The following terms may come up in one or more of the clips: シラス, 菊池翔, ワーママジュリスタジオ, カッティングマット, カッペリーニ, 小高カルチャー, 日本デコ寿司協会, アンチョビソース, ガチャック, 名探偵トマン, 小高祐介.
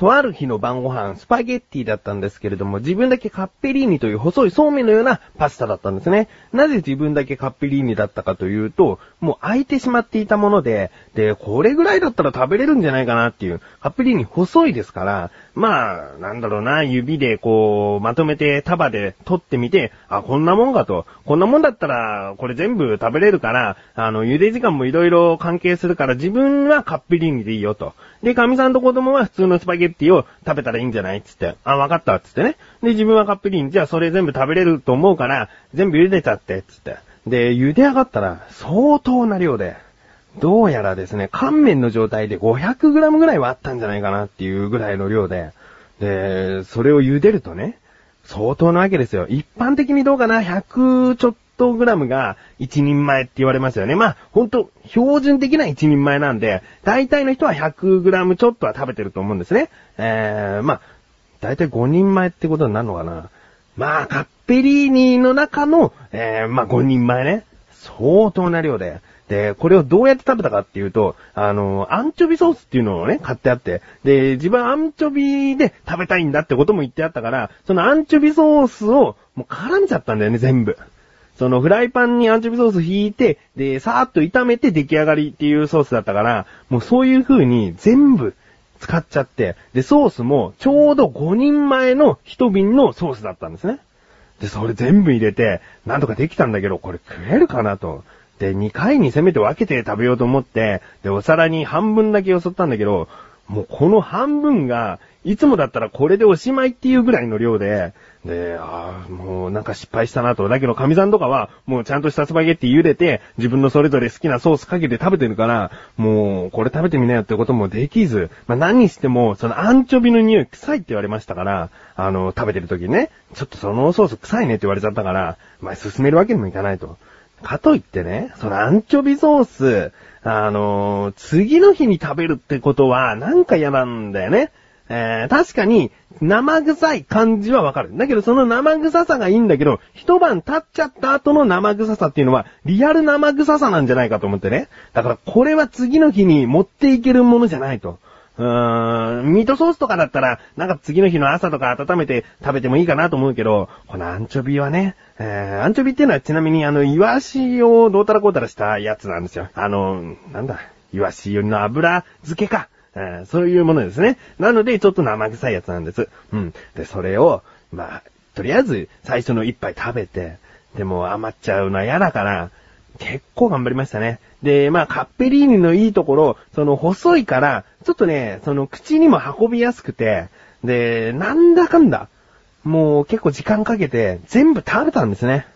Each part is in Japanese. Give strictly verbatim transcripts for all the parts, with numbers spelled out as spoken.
とある日の晩ご飯、スパゲッティだったんですけれども、自分だけカッペリーニという細いそうめんのようなパスタだったんですね。なぜ自分だけカッペリーニだったかというと、もう空いてしまっていたもので、で、これぐらいだったら食べれるんじゃないかなっていう、カッペリーニ細いですから、まあ、なんだろうな、指でこう、まとめて束で取ってみて、あ、こんなもんかと。こんなもんだったら、これ全部食べれるから、あの、茹で時間もいろいろ関係するから、自分はカッペリーニでいいよと。で、神さんと子供は普通のスパゲッティを食べたらいいんじゃないつって。あ、わかったつってね。で、自分はカッペリーニ、じゃあそれ全部食べれると思うから、全部茹でちゃってつって。で、茹で上がったら、相当な量で。どうやらですね、乾麺の状態で ごひゃくグラム ぐらいはあったんじゃないかなっていうぐらいの量で。で、それを茹でるとね、相当なわけですよ。一般的にどうかな、ひゃくちょっと。ひゃくグラム がいちにんまえって言われますよね。まあ、ほんと、標準的な一人前なんで、大体の人は ひゃくグラム ちょっとは食べてると思うんですね。えー、まあ、大体ごにんまえってことになるのかな。まあ、カッペリーニの中の、えー、まあごにんまえね。相当な量で。で、これをどうやって食べたかっていうと、あの、アンチョビソースっていうのをね、買ってあって、で、自分はアンチョビで食べたいんだってことも言ってあったから、そのアンチョビソースをもう絡んじゃったんだよね、全部。そのフライパンにアンチョビソース引いて、で、さーっと炒めて出来上がりっていうソースだったから、もうそういう風に全部使っちゃって、で、ソースもちょうどごにんまえの一瓶のソースだったんですね。で、それ全部入れて、なんとかできたんだけど、これ食えるかなと。で、にかいにせめて分けて食べようと思って、で、お皿に半分だけよそったんだけど、もうこの半分が、いつもだったらこれでおしまいっていうぐらいの量で、で、ああ、もうなんか失敗したなと。だけど神さんとかは、もうちゃんとしたスパゲッティ茹でて、自分のそれぞれ好きなソースかけて食べてるから、もうこれ食べてみなよってこともできず、まあ何にしても、そのアンチョビの匂い臭いって言われましたから、あの、食べてる時にね、ちょっとそのソース臭いねって言われちゃったから、まあ進めるわけにもいかないと。かといってね、そのアンチョビソース、あのー、次の日に食べるってことは、なんか嫌なんだよね。えー、確かに、生臭い感じはわかる。だけど、その生臭さがいいんだけど、一晩経っちゃった後の生臭さっていうのは、リアル生臭さなんじゃないかと思ってね。だから、これは次の日に持っていけるものじゃないと。うーん、ミートソースとかだったら、なんか次の日の朝とか温めて食べてもいいかなと思うけど、このアンチョビはね、えー、アンチョビっていうのはちなみにあの、イワシをどうたらこうたらしたやつなんですよ。あの、なんだ、イワシよりの油漬けか、えー、そういうものですね。なので、ちょっと生臭いやつなんです。うん。で、それを、まあ、とりあえず最初の一杯食べて、でも余っちゃうのは嫌だから、結構頑張りましたね。で、まあ、カッペリーニのいいところ、その細いから、ちょっとね、その口にも運びやすくて、で、なんだかんだ、もう結構時間かけて全部食べたんですね。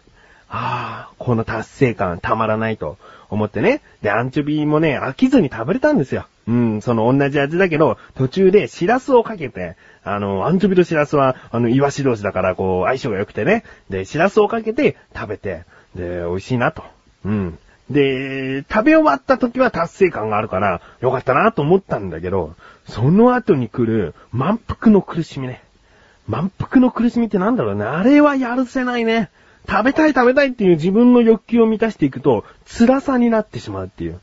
ああ、この達成感たまらないと思ってね。で、アンチョビもね、飽きずに食べれたんですよ。うん、その同じ味だけど、途中でシラスをかけて、あの、アンチョビとシラスは、あの、イワシ同士だから、こう、相性が良くてね。で、シラスをかけて食べて、で、美味しいなと。うん。で、食べ終わった時は達成感があるから、よかったなと思ったんだけど、その後に来る満腹の苦しみね。満腹の苦しみってなんだろうね。あれはやるせないね。食べたい食べたいっていう自分の欲求を満たしていくと、辛さになってしまうっていう。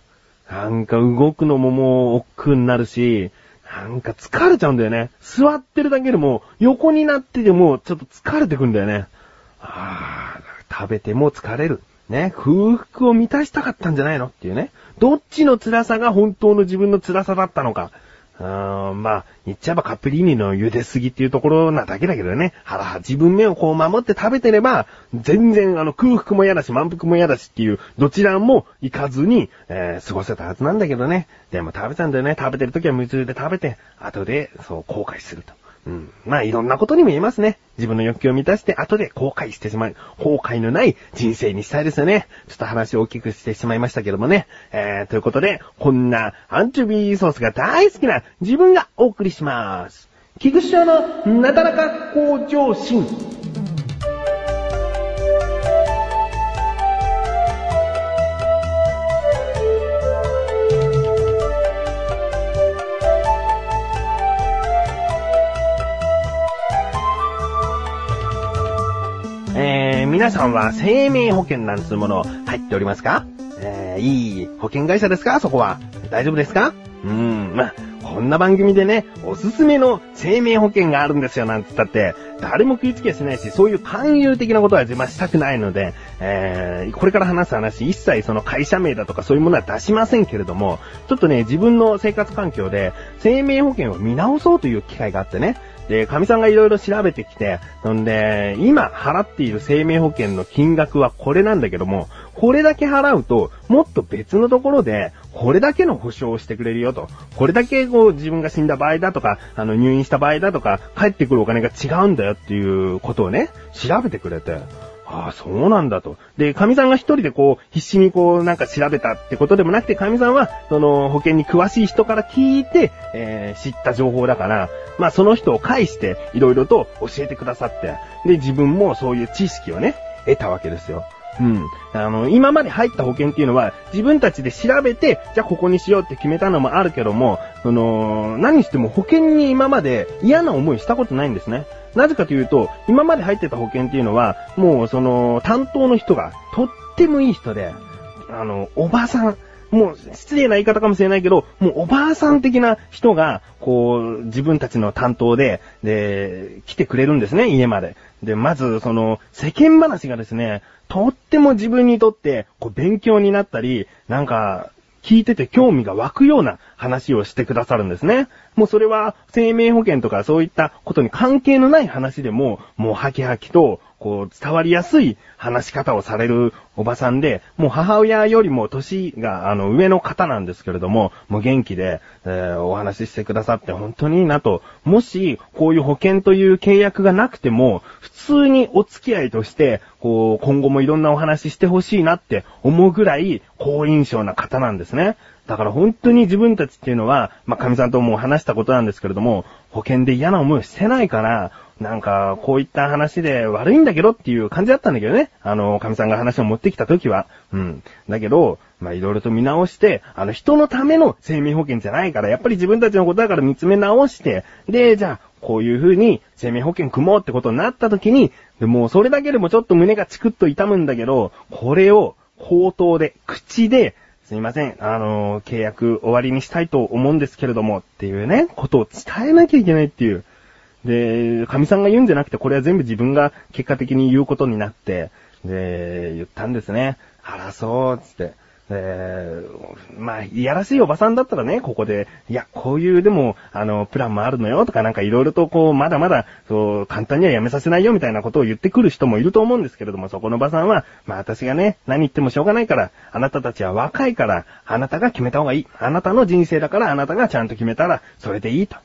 なんか動くのももう億劫になるし、なんか疲れちゃうんだよね。座ってるだけでも、横になってでもちょっと疲れてくんだよね。あー、食べても疲れる。ね、空腹を満たしたかったんじゃないのっていうね。どっちの辛さが本当の自分の辛さだったのか。うーん、まあ、言っちゃえばカッペリーニの茹ですぎっていうところなだけだけどね。腹はちぶんめをこう守って食べてれば、全然あの空腹も嫌だし満腹も嫌だしっていう、どちらも行かずに、えー、過ごせたはずなんだけどね。でも食べたんだよね。食べてる時は夢中で食べて、後でそう後悔すると。うん。まあ、いろんなことにも言えますね。自分の欲求を満たして、後で後悔してしまう。後悔のない人生にしたいですよね。ちょっと話を大きくしてしまいましたけどもね。えー、ということで、こんなアンチョビーソースが大好きな自分がお送りします。菊池翔のなだらか向上心。皆さんは生命保険なんつうもの入っておりますか？えー、いい保険会社ですか？そこは大丈夫ですか？うーん、まあ、こんな番組でね、おすすめの生命保険があるんですよなんつったって、誰も食いつきはしないし、そういう勧誘的なことは自慢したくないので、えー、これから話す話、一切その会社名だとかそういうものは出しませんけれども、ちょっとね、自分の生活環境で生命保険を見直そうという機会があってね、で、神さんがいろいろ調べてきて、そんで、今払っている生命保険の金額はこれなんだけども、これだけ払うと、もっと別のところで、これだけの保証をしてくれるよと。これだけこう自分が死んだ場合だとか、あの入院した場合だとか、帰ってくるお金が違うんだよっていうことをね、調べてくれて。ああ、そうなんだと。で、神さんが一人でこう、必死にこう、なんか調べたってことでもなくて、神さんは、その、保険に詳しい人から聞いて、えー、知った情報だから、まあ、その人を介して、いろいろと教えてくださって、で、自分もそういう知識をね、得たわけですよ。うん。あの、今まで入った保険っていうのは、自分たちで調べて、じゃあここにしようって決めたのもあるけども、その、何しても保険に今まで嫌な思いしたことないんですね。なぜかというと、今まで入ってた保険っていうのは、もうその、担当の人がとってもいい人で、あの、おばさん、もう失礼な言い方かもしれないけど、もうおばあさん的な人が、こう、自分たちの担当で、で、来てくれるんですね、家まで。で、まず、その、世間話がですね、とっても自分にとって、こう、勉強になったり、なんか、聞いてて興味が湧くような話をしてくださるんですね。もうそれは生命保険とかそういったことに関係のない話でも、もうハキハキとこう伝わりやすい話し方をされるおばさんで、もう母親よりも年があの上の方なんですけれども、もう元気で、えー、お話ししてくださって本当にいいなと。もしこういう保険という契約がなくても、普通にお付き合いとしてこう今後もいろんなお話ししてほしいなって思うぐらい好印象な方なんですね。だから本当に自分たちっていうのは、まあ、神さんとも話したことなんですけれども、保険で嫌な思いをしてないから、なんか、こういった話で悪いんだけどっていう感じだったんだけどね。あの、神さんが話を持ってきた時は。うん。だけど、まあ、いろいろと見直して、あの、人のための生命保険じゃないから、やっぱり自分たちのことだから見つめ直して、で、じゃあ、こういう風に生命保険組もうってことになった時に、でもうそれだけでもちょっと胸がチクッと痛むんだけど、これを口頭で、口で、すいません、あのー、契約終わりにしたいと思うんですけれどもっていうね、ことを伝えなきゃいけないっていう。で、神さんが言うんじゃなくて、これは全部自分が結果的に言うことになって、で、言ったんですね。争うっつって。えー、まあ、いやらしいおばさんだったらね、ここで、いや、こういうでも、あの、プランもあるのよとか、なんかいろいろとこう、まだまだ、そう、簡単にはやめさせないよみたいなことを言ってくる人もいると思うんですけれども、そこのおばさんは、まあ私がね、何言ってもしょうがないから、あなたたちは若いから、あなたが決めた方がいい。あなたの人生だから、あなたがちゃんと決めたら、それでいいと。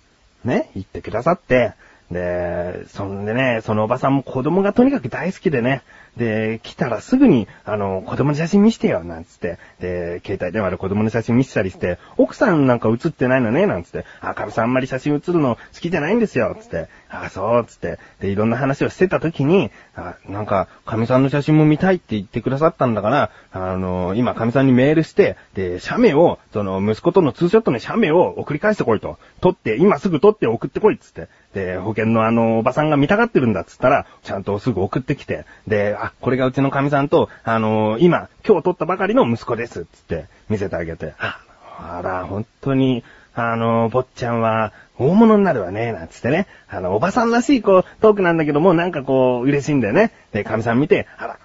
ね、言ってくださって、で、そんでね、そのおばさんも子供がとにかく大好きでね、で、来たらすぐに、あの、子供の写真見してよ、なんつって、で、携帯電話で子供の写真見せたりして、奥さんなんか写ってないのね、なんつって、あ、神さんあんまり写真写るの好きじゃないんですよ、つって、あ、そう、つって、で、いろんな話をしてた時に、あ、なんか、神さんの写真も見たいって言ってくださったんだから、あの、今神さんにメールして、で、写メを、その、息子とのツーショットの写メを送り返してこいと、撮って、今すぐ撮って送ってこい、つって、で、保険のあの、おばさんが見たがってるんだっつったら、ちゃんとすぐ送ってきて、で、あ、これがうちの神さんと、あのー、今、今日取ったばかりの息子です、つって、見せてあげて、あ、あら、本当に、あのー、坊ちゃんは、大物になるわね、なんつってね、あの、おばさんらしい、こう、トークなんだけども、なんかこう、嬉しいんだよね。で、神さん見て、あら、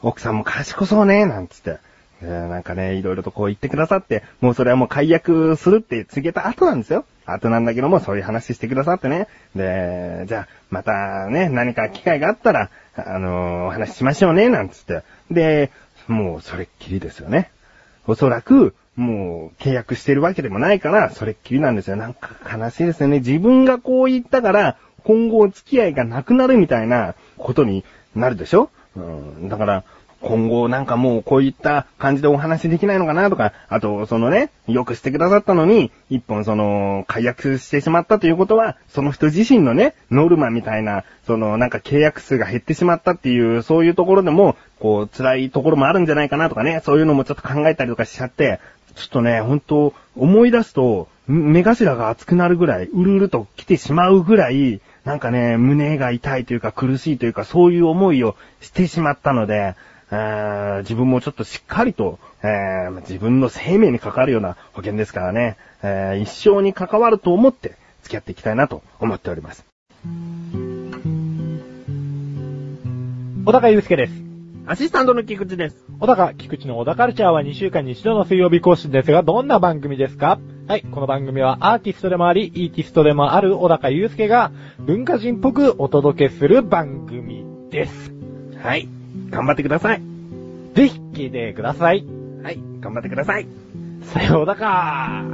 奥さんも賢そうね、なんつって。なんかね、いろいろとこう言ってくださって、もうそれはもう解約するって告げた後なんですよ。後なんだけども、そういう話してくださってね。で、じゃあ、またね、何か機会があったら、あのー、お話ししましょうね、なんつって。で、もうそれっきりですよね。おそらく、もう契約してるわけでもないから、それっきりなんですよ。なんか悲しいですよね。自分がこう言ったから、今後お付き合いがなくなるみたいなことになるでしょ？うん、だから、今後なんかもうこういった感じでお話できないのかなとか、あとそのね、よくしてくださったのに、一本その解約してしまったということは、その人自身のね、ノルマみたいな、そのなんか契約数が減ってしまったっていう、そういうところでも、こう辛いところもあるんじゃないかなとかね、そういうのもちょっと考えたりとかしちゃって、ちょっとね、本当思い出すと、目頭が熱くなるぐらい、うるうると来てしまうぐらい、なんかね、胸が痛いというか苦しいというか、そういう思いをしてしまったので、自分もちょっとしっかりと、えー、自分の生命に関わるような保険ですからね、えー、一生に関わると思って付き合っていきたいなと思っております。小高祐介です。アシスタントの菊池です。小高菊池の小高カルチャーはにしゅうかんにいちどの水曜日更新ですが、どんな番組ですか？はい、この番組はアーティストでもありイーティストでもある小高祐介が文化人っぽくお届けする番組です。はい、頑張ってください。ぜひ聞いてください。はい、頑張ってください。さようだか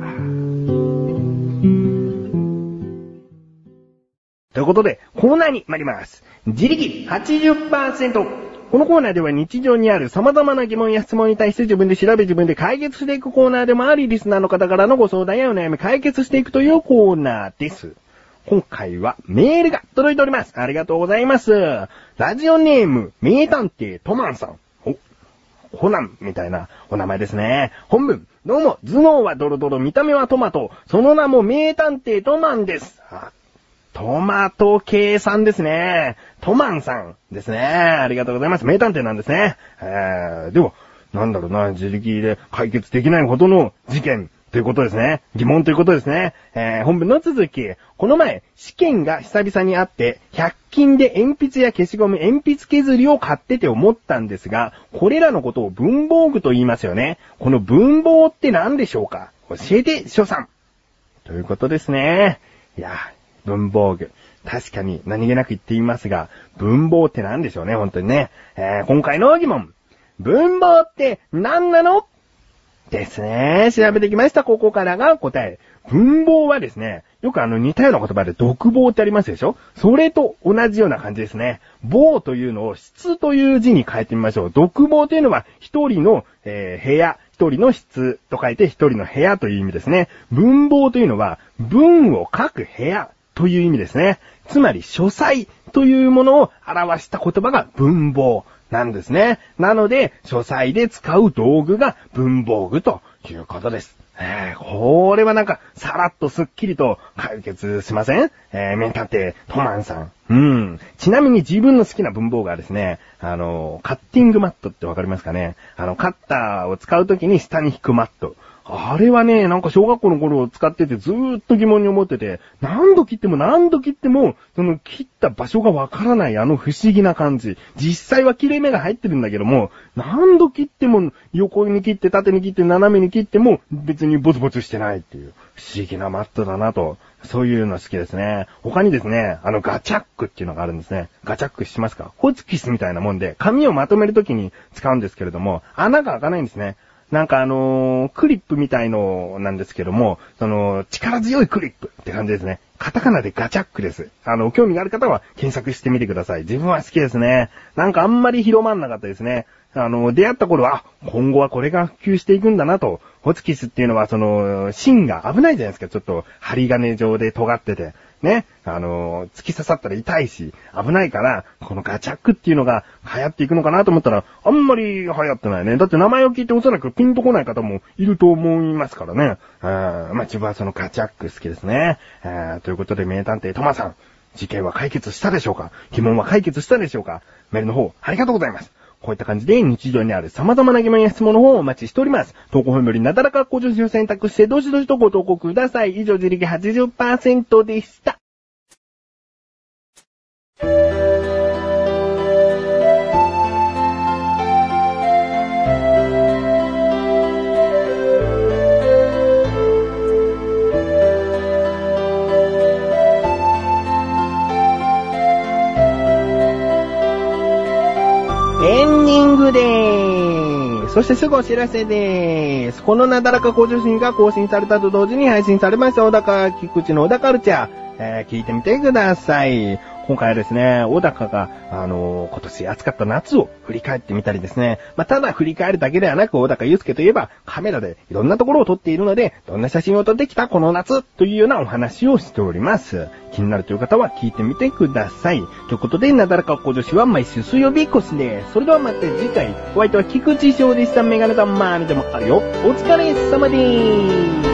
ということで、コーナーに参ります。自力 はちじゅっパーセント。 このコーナーでは日常にある様々な疑問や質問に対して自分で調べ自分で解決していくコーナーでもあり、リスナーの方からのご相談やお悩み解決していくというコーナーです。今回はメールが届いております。ありがとうございます。ラジオネーム、名探偵トマンさん。お、コナンみたいなお名前ですね。本文、どうも、頭脳はドロドロ、見た目はトマト、その名も名探偵トマンです。あ、トマト系さんですね。トマンさんですね。ありがとうございます。名探偵なんですね。えー、では、なんだろうな、自力で解決できないほどの事件。ということですね。疑問ということですね。えー、本文の続き。この前、試験が久々にあって、ひゃく均で鉛筆や消しゴム、鉛筆削りを買ってて思ったんですが、これらのことを文房具と言いますよね。この文房って何でしょうか？教えて、所さん。ということですね。いや、文房具。確かに何気なく言っていますが、文房って何でしょうね、本当にね。えー、今回の疑問。文房って何なの？ですね。調べてきました。ここからが答え。文房はですね、よくあの似たような言葉で独房ってありますでしょ？それと同じような感じですね。房というのを室という字に変えてみましょう。独房というのは一人の、えー、部屋、一人の室と書いて一人の部屋という意味ですね。文房というのは文を書く部屋という意味ですね。つまり書斎というものを表した言葉が文房なんですね。なので、書斎で使う道具が文房具ということです。えー、これはなんか、さらっとすっきりと解決しません？えー、名探偵トマンさん。うん。ちなみに自分の好きな文房具はですね、あの、カッティングマットってわかりますかね？あの、カッターを使うときに下に引くマット。あれはね、なんか小学校の頃使っててずーっと疑問に思ってて、何度切っても何度切っても、その切った場所がわからないあの不思議な感じ。実際は切れ目が入ってるんだけども、何度切っても横に切って縦に切って斜めに切っても別にボツボツしてないっていう不思議なマットだなと。そういうの好きですね。他にですね、あのガチャックっていうのがあるんですね。ガチャックしますか？ホチキスみたいなもんで紙をまとめるときに使うんですけれども、穴が開かないんですね。なんかあのー、クリップみたいのなんですけども、その、力強いクリップって感じですね。カタカナでガチャックです。あの、興味がある方は検索してみてください。自分は好きですね。なんかあんまり広まんなかったですね。あの、出会った頃は、今後はこれが普及していくんだなと。ホチキスっていうのはその、芯が危ないじゃないですか。ちょっと、針金状で尖ってて。ね。あの、突き刺さったら痛いし、危ないから、このガチャックっていうのが流行っていくのかなと思ったら、あんまり流行ってないね。だって名前を聞いておそらくピンとこない方もいると思いますからね。あ、まあ、自分はそのガチャック好きですね。あ、ということで、名探偵トマさん、事件は解決したでしょうか？疑問は解決したでしょうか？メールの方、ありがとうございます。こういった感じで日常にある様々な疑問や質問の方をお待ちしております。投稿フォームよりなだらか向上心を選択してどしどしとご投稿ください。以上、自力 はちじゅっパーセント でした。そしてすぐお知らせでーす。このなだらか向上心が更新されたと同時に配信されました。小高菊池の小高カルチャー、えー、聞いてみてください。今回はですね、小高が、あのー、今年暑かった夏を振り返ってみたりですね。まあ、ただ振り返るだけではなく、小高祐介といえばカメラでいろんなところを撮っているので、どんな写真を撮ってきたこの夏というようなお話をしております。気になるという方は聞いてみてください。ということで、なだらか向上心は毎週水曜日更新です。それではまた次回。お相手は菊池翔でした。メガネたまーにでもあるよ。お疲れ様でーす。